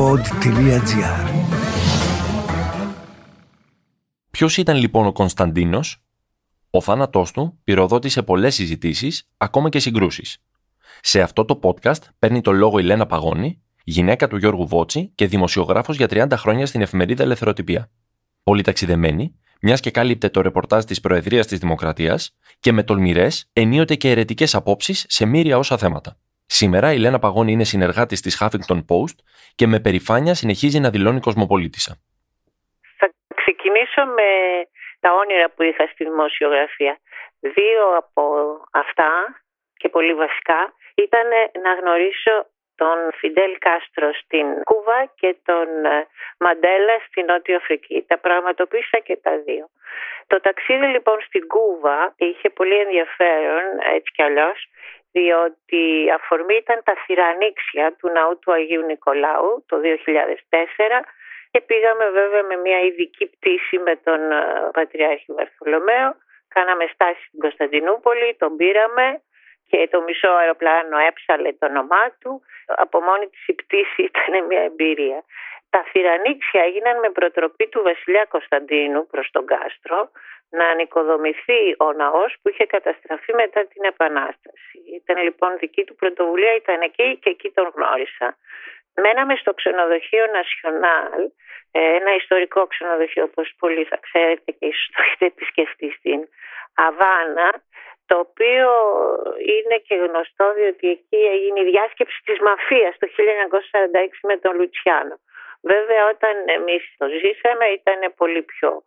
pod.gr. Ποιος ήταν λοιπόν ο Κωνσταντίνος? Ο θάνατός του πυροδότησε πολλές συζητήσεις, ακόμα και συγκρούσεις. Σε αυτό το podcast παίρνει το λόγο η Λένα Παγώνη, γυναίκα του Γιώργου Βότση και δημοσιογράφος για 30 χρόνια στην εφημερίδα Ελευθεροτυπία. Πολύ ταξιδεμένη, μιας και κάλυπτε το ρεπορτάζ της Προεδρίας της Δημοκρατίας και με τολμηρές, ενίοτε και αιρετικές απόψεις σε μοίρια όσα θέματα. Σήμερα η Λένα Παγώνη είναι συνεργάτης της Huffington Post και με περηφάνεια συνεχίζει να δηλώνει κοσμοπολίτισσα. Θα ξεκινήσω με τα όνειρα που είχα στη δημοσιογραφία. Δύο από αυτά και πολύ βασικά ήταν να γνωρίσω τον Φιντέλ Κάστρο στην Κούβα και τον Μαντέλα στην Νότια Αφρική. Τα πραγματοποίησα και τα δύο. Το ταξίδι λοιπόν στην Κούβα είχε πολύ ενδιαφέρον έτσι κι αλλιώς, διότι η αφορμή ήταν τα θυρανίξια του Ναού του Αγίου Νικολάου το 2004 και πήγαμε βέβαια με μια ειδική πτήση με τον Πατριάρχη Βαρθολομαίο. Κάναμε στάση στην Κωνσταντινούπολη, τον πήραμε και το μισό αεροπλάνο έψαλε το όνομά του. Από μόνη της η πτήση ήταν μια εμπειρία. Τα θυρανίξια έγιναν με προτροπή του βασιλιά Κωνσταντίνου προς τον Κάστρο να ανοικοδομηθεί ο ναός που είχε καταστραφεί μετά την Επανάσταση. Ήταν λοιπόν δική του πρωτοβουλία, ήταν εκεί και εκεί τον γνώρισα. Μέναμε στο ξενοδοχείο Νασιονάλ, ένα ιστορικό ξενοδοχείο όπως πολλοί θα ξέρετε και ίσως το έχετε επισκεφτεί στην Αβάνα, το οποίο είναι και γνωστό διότι εκεί έγινε η διάσκεψη της μαφίας το 1946 με τον Λουτσιάνο. Βέβαια όταν εμείς το ζήσαμε ήταν πολύ πιο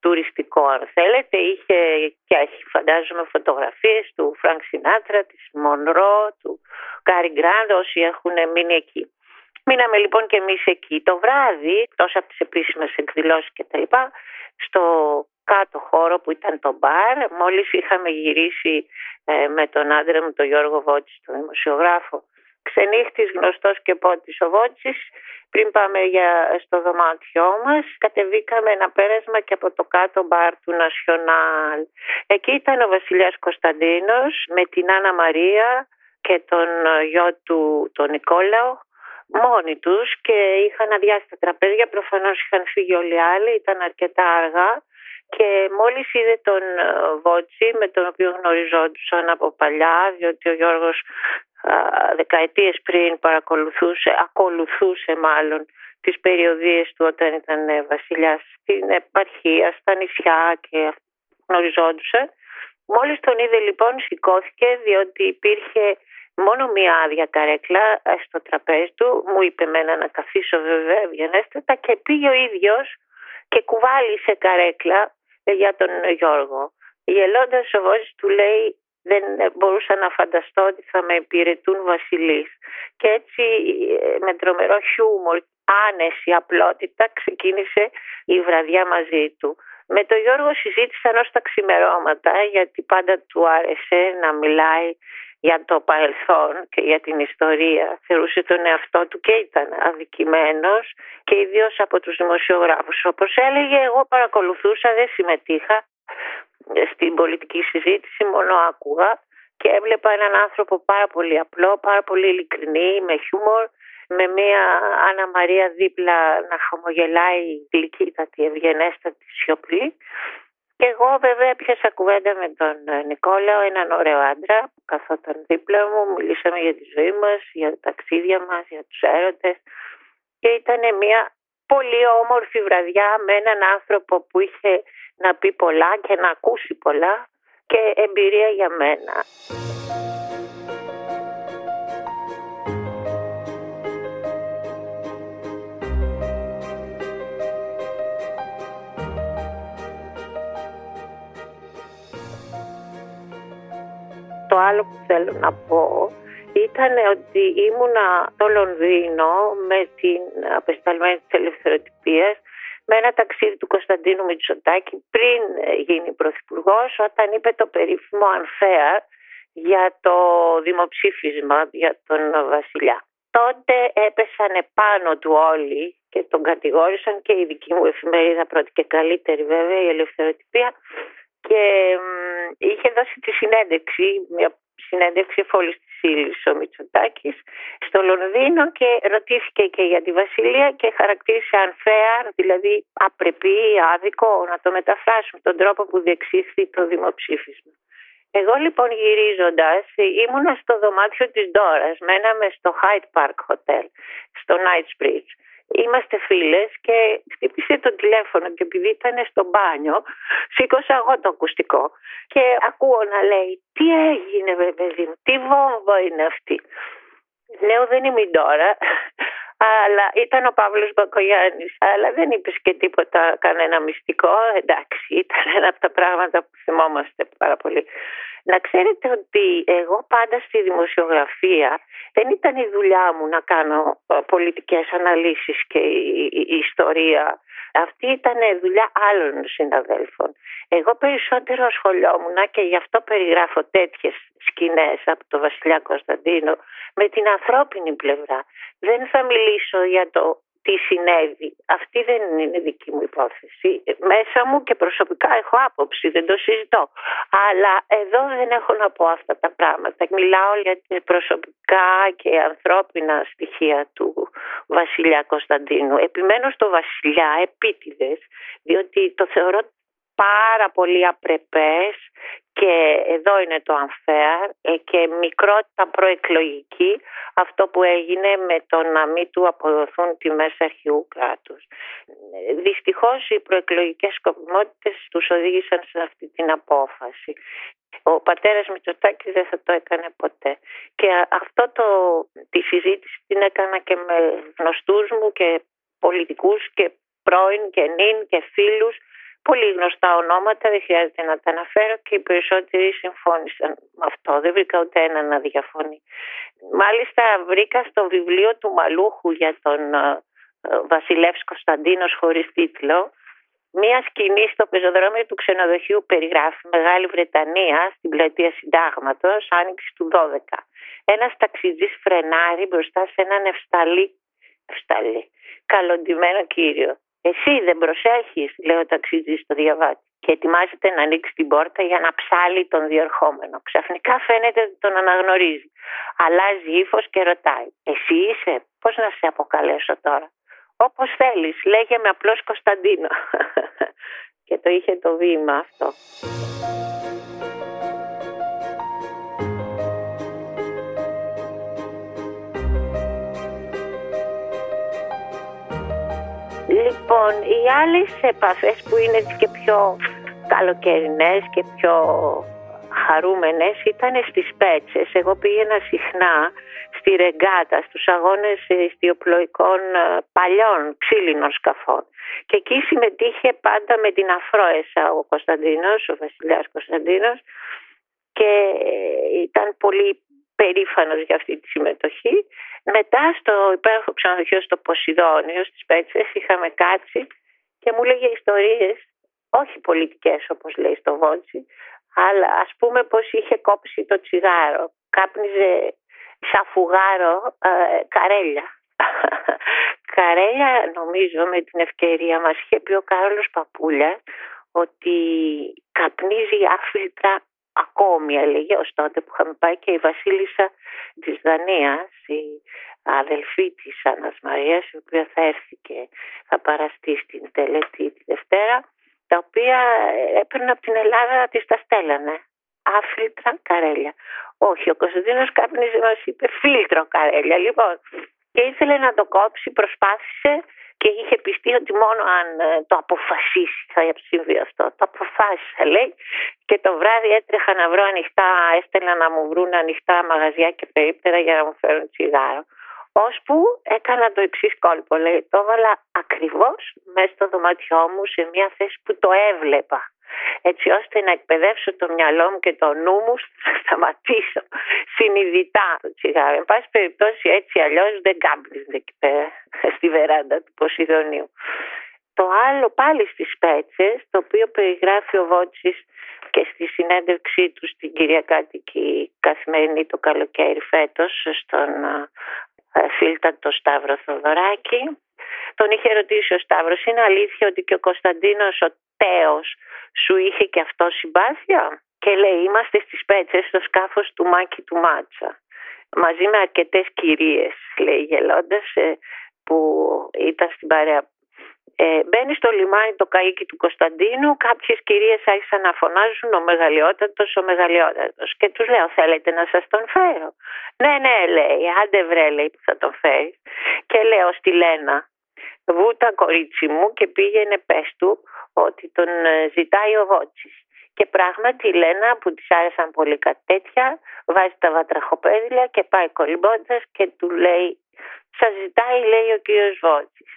τουριστικό αν θέλετε. Είχε και φαντάζομαι φωτογραφίες του Φρανκ Σινάτρα, της Μονρό, του Κάρι Γκραντ, όσοι έχουν μείνει εκεί. Μείναμε λοιπόν και εμείς εκεί. Το βράδυ, εκτός από τις επίσημες εκδηλώσεις και τα λοιπά, στο κάτω χώρο που ήταν το μπαρ, μόλις είχαμε γυρίσει με τον άντρα μου, τον Γιώργο Βότση, τον δημοσιογράφο, ξενύχτης, γνωστός και πότης ο Βότσης, πριν πάμε στο δωμάτιό μας, κατεβήκαμε ένα πέρασμα και από το κάτω μπαρ του Νασιονάλ. Εκεί ήταν ο βασιλιάς Κωνσταντίνος με την Άννα Μαρία και τον γιο του, τον Νικόλαο, μόνοι τους και είχαν αδειάσει τα τραπέζια, προφανώς είχαν φύγει όλοι οι άλλοι, ήταν αρκετά αργά και μόλις είδε τον Βότση, με τον οποίο γνωριζόντουσαν από παλιά, διότι ο Γιώργος δεκαετίες πριν ακολουθούσε τις περιοδίες του όταν ήταν βασιλιάς στην επαρχία, στα νησιά και γνωριζόντουσαν. Μόλις τον είδε λοιπόν σηκώθηκε διότι υπήρχε μόνο μία άδεια καρέκλα στο τραπέζι του, μου είπε εμένα να καθίσω βέβαια ευγενέστατα και πήγε ο ίδιος και κουβάλισε καρέκλα για τον Γιώργο. Γελώντας ο Βότσης του λέει δεν μπορούσα να φανταστώ ότι θα με υπηρετούν βασιλείς. Και έτσι με τρομερό χιούμορ, άνεση, απλότητα ξεκίνησε η βραδιά μαζί του. Με τον Γιώργο συζήτησαν ως τα ξημερώματα γιατί πάντα του άρεσε να μιλάει για το παρελθόν και για την ιστορία. Θεωρούσε τον εαυτό του και ήταν αδικημένος και ιδίως από τους δημοσιογράφους. Όπως έλεγε, εγώ παρακολουθούσα, δεν συμμετείχα στην πολιτική συζήτηση, μόνο άκουγα και έβλεπα έναν άνθρωπο πάρα πολύ απλό, πάρα πολύ ειλικρινή, με χιούμορ, με μια Άννα Μαρία δίπλα να χαμογελάει γλυκύτατη, ευγενέστατη, σιωπή. Και εγώ βέβαια πιάσα κουβέντα με τον Νικόλαο, έναν ωραίο άντρα που καθόταν δίπλα μου, μιλήσαμε για τη ζωή μας, για τα ταξίδια μας, για τους έρωτες και ήταν μια πολύ όμορφη βραδιά με έναν άνθρωπο που είχε να πει πολλά και να ακούσει πολλά και εμπειρία για μένα. Το άλλο που θέλω να πω ήταν ότι ήμουνα στο Λονδίνο με την απεσταλμένη της Ελευθεροτυπίας με ένα ταξίδι του Κωνσταντίνου Μητσοτάκη πριν γίνει πρωθυπουργός όταν είπε το περίφημο unfair για το δημοψήφισμα για τον βασιλιά. Τότε έπεσαν επάνω του όλοι και τον κατηγόρησαν και η δική μου εφημερίδα, πρώτη και καλύτερη βέβαια, η Ελευθεροτυπία, και είχε δώσει τη συνέντευξη, μια συνέντευξη φόλης της ύλης ο Μητσοτάκης στο Λονδίνο και ρωτήθηκε και για τη Βασιλεία και χαρακτήρισε unfair, δηλαδή απρεπή, άδικο, να το μεταφράσουν τον τρόπο που διεξήχθη το δημοψήφισμα. Εγώ λοιπόν γυρίζοντας ήμουνα στο δωμάτιο της Ντόρας, μέναμε στο Hyde Park Hotel, στο Knightsbridge. Είμαστε φίλες και χτύπησε το τηλέφωνο και επειδή ήταν στο μπάνιο, σήκωσα εγώ το ακουστικό και ακούω να λέει «Τι έγινε με παιδί μου, τι βόμβα είναι αυτή». Λέω «Δεν είμαι η Ντόρα». Αλλά ήταν ο Παύλος Μπακογιάννης, αλλά δεν είπες και τίποτα, κανένα μυστικό, εντάξει, ήταν ένα από τα πράγματα που θυμόμαστε πάρα πολύ. Να ξέρετε ότι εγώ πάντα στη δημοσιογραφία δεν ήταν η δουλειά μου να κάνω πολιτικές αναλύσεις και η ιστορία. Αυτή ήταν δουλειά άλλων συναδέλφων. Εγώ περισσότερο ασχολιόμουν και γι' αυτό περιγράφω τέτοιες σκηνές από τον βασιλιά Κωνσταντίνο με την ανθρώπινη πλευρά. Δεν θα μιλήσω για το τι συνέβη. Αυτή δεν είναι δική μου υπόθεση. Μέσα μου και προσωπικά έχω άποψη, δεν το συζητώ. Αλλά εδώ δεν έχω να πω αυτά τα πράγματα. Μιλάω για την προσωπικά και ανθρώπινα στοιχεία του βασιλιά Κωνσταντίνου. Επιμένω στο βασιλιά επίτηδες, διότι το θεωρώ πάρα πολύ απρεπές και εδώ είναι το unfair και μικρότητα προεκλογική αυτό που έγινε με το να μην του αποδοθούν τιμές αρχηγού κράτους. Δυστυχώς οι προεκλογικές σκοπιμότητες τους οδήγησαν σε αυτή την απόφαση. Ο πατέρας Μητσοτάκης δεν θα το έκανε ποτέ. Και αυτό τη συζήτηση την έκανα και με γνωστούς μου και πολιτικούς και πρώην και νυν και φίλους. Πολύ γνωστά ονόματα, δεν χρειάζεται να τα αναφέρω και οι περισσότεροι συμφώνησαν με αυτό. Δεν βρήκα ούτε έναν να διαφωνεί. Μάλιστα βρήκα στο βιβλίο του Μαλούχου για τον βασιλεύς Κωνσταντίνος χωρίς τίτλο μία σκηνή στο πεζοδρόμιο του ξενοδοχείου περιγράφει Μεγάλη Βρετανία στην πλατεία Συντάγματος, άνοιξη του 12. Ένας ταξιτζής φρενάρει μπροστά σε έναν ευσταλή καλοντημένο κύριο. «Εσύ δεν προσέχεις», λέει ο ταξιτζής στο διαβάτη, και ετοιμάζεται να ανοίξει την πόρτα για να ψάλει τον διερχόμενο. Ξαφνικά φαίνεται ότι τον αναγνωρίζει. Αλλάζει ύφος και ρωτάει «Εσύ είσαι, πώς να σε αποκαλέσω τώρα?» «Όπως θέλεις, λέγε με απλώς Κωνσταντίνο». Και το είχε το βήμα αυτό. Λοιπόν, οι άλλες επαφές που είναι και πιο καλοκαιρινές και πιο χαρούμενες ήταν στις Πέτσες. Εγώ πήγαινα συχνά στη Ρεγκάτα, στους αγώνες ιστιοπλοϊκών παλιών ξύλινων σκαφών. Και εκεί συμμετείχε πάντα με την Αφρόεσα ο Κωνσταντίνος, ο βασιλιάς Κωνσταντίνος και ήταν πολύ περήφανος για αυτή τη συμμετοχή. Μετά στο υπέροχο ξενοδοχείο στο Ποσειδόνιο, στις Πέτσες, είχαμε κάτσει και μου λέγε ιστορίες, όχι πολιτικές όπως λέει στο Βότσι, αλλά ας πούμε πως είχε κόψει το τσιγάρο, κάπνιζε σαν φουγάρο καρέλια. Καρέλια νομίζω με την ευκαιρία μας είχε πει ο Κάρολος Παπούλιας ότι καπνίζει άφιλτρα ακόμη, έλεγε, ως τότε που είχαμε πάει και η βασίλισσα της Δανίας, η αδελφή της Άννας Μαρίας, η οποία θα έρθει και θα παραστεί στην τελετή τη Δευτέρα, τα οποία έπαιρνε από την Ελλάδα, της τα στέλνανε. Άφιλτρα καρέλια. Όχι, ο Κωνσταντίνος κάπνιζε, μας είπε, φίλτρο καρέλια. Λοιπόν, και ήθελε να το κόψει, προσπάθησε και είχε πιστεί ότι μόνο αν το αποφασίσει θα συμβεί αυτό. Το αποφάσισα, λέει, και το βράδυ έτρεχα να βρω ανοιχτά, έστελνα να μου βρουν ανοιχτά μαγαζιά και περίπτερα για να μου φέρουν τσιγάρο. Ώσπου έκανα το εξής κόλπο, λέει, το έβαλα ακριβώς μέσα στο δωμάτιό μου σε μια θέση που το έβλεπα, έτσι ώστε να εκπαιδεύσω το μυαλό μου και το νου μου να σταματήσω συνειδητά το τσιγάρο. Εν πάση περιπτώσει, έτσι αλλιώς δεν κάμπλιζε εκεί πέρα στη βεράντα του Ποσειδονίου. Το άλλο πάλι στις Πέτσες, το οποίο περιγράφει ο Βότσης και στη συνέντευξή του στην Κυριακάτικη Καθημερινή το καλοκαίρι φέτος στον φίλτατο Σταύρο Θοδωράκη, τον είχε ρωτήσει ο Σταύρος, είναι αλήθεια ότι και ο Κωνσταντίνος ο τέος σου είχε και αυτό συμπάθεια? και λέει είμαστε στις Πέτσες στο σκάφος του Μάκη του Μάτσα μαζί με αρκετές κυρίες, λέει γελώντας, που ήταν στην παρέα. Μπαίνει στο λιμάνι το καΐκι του Κωνσταντίνου, κάποιες κυρίες άρχισαν να φωνάζουν ο μεγαλειότατος, ο μεγαλειότατος, και τους λέω θέλετε να σας τον φέρω? Ναι, ναι, λέει, άντε βρε, λέει, που θα τον φέρεις. Και λέω στη Λένα, βούτα κορίτσι μου και πήγαινε πες του ότι τον ζητάει ο Βότσης. Και πράγματι η Λένα, που της άρεσαν πολύ κάτι τέτοια, βάζει τα βατραχοπέδιλα και πάει κολυμπώντας και του λέει σας ζητάει, λέει, ο κύριος Βότσης.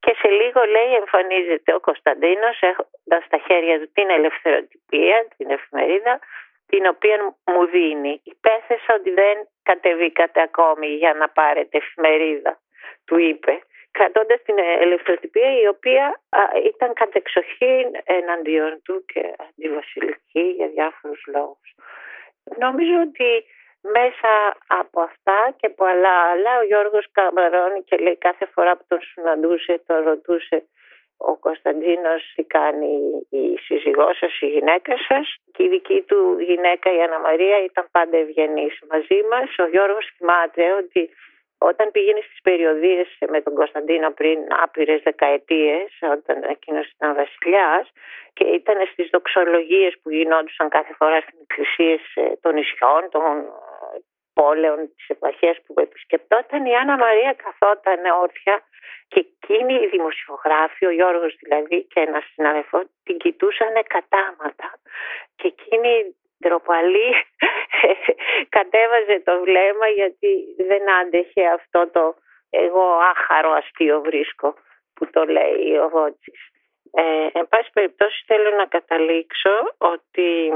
Και σε λίγο, λέει, εμφανίζεται ο Κωνσταντίνος έχοντας στα χέρια του την Ελευθεροτυπία, την εφημερίδα, την οποία μου δίνει. Υπέθεσα ότι δεν κατεβήκατε ακόμη για να πάρετε εφημερίδα, του είπε, κρατώντας την Ελευθεροτυπία, η οποία ήταν κατεξοχήν εναντίον του και αντιβασιλική για διάφορους λόγους. Νομίζω ότι μέσα από αυτά και από άλλα, ο Γιώργος καμαρώνει και λέει κάθε φορά που τον συναντούσε, τον ρωτούσε ο Κωνσταντίνος τι κάνει η σύζυγός σας, η γυναίκα σας, και η δική του γυναίκα η Άννα Μαρία ήταν πάντα ευγενής μαζί μας. Ο Γιώργος θυμάται ότι όταν πήγαινε στις περιοδίες με τον Κωνσταντίνο πριν άπειρες δεκαετίες, όταν εκείνος ήταν βασιλιάς, και ήταν στις δοξολογίες που γινόντουσαν κάθε φορά στις εκκλησίες των νησιών, των πόλεων, τις επαρχίες που επισκεπτόταν, η Άννα Μαρία καθόταν όρθια και εκείνη οι δημοσιογράφοι, ο Γιώργος δηλαδή και ένας συνάδελφος, την κοιτούσανε κατάματα και εκείνη ντροπαλή κατέβαζε το βλέμμα γιατί δεν άντεχε αυτό το εγώ άχαρο αστείο βρίσκω που το λέει ο Βότσης. Εν πάση περιπτώσει θέλω να καταλήξω ότι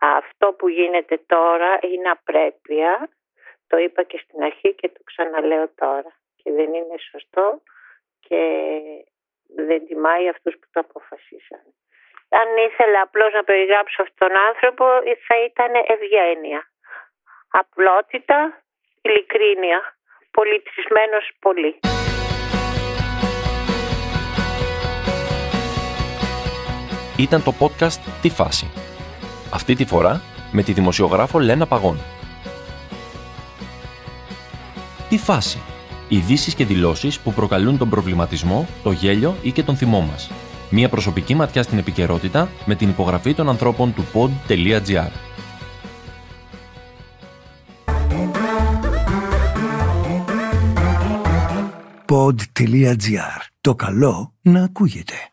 αυτό που γίνεται τώρα είναι απρέπεια. Το είπα και στην αρχή και το ξαναλέω τώρα. Και δεν είναι σωστό και δεν τιμάει αυτούς που το αποφασίσαν. Αν ήθελα απλώς να περιγράψω αυτόν τον άνθρωπο, θα ήταν ευγένεια, απλότητα, ειλικρίνεια, πολιτισμένος πολύ. Ήταν το podcast «Τη φάση». Αυτή τη φορά με τη δημοσιογράφο Λένα Παγώνη. «Τη φάση». Ειδήσεις και δηλώσεις που προκαλούν τον προβληματισμό, το γέλιο ή και τον θυμό μας. Μια προσωπική ματιά στην επικαιρότητα με την υπογραφή των ανθρώπων του pod.gr. pod.gr. Το καλό να ακούγεται.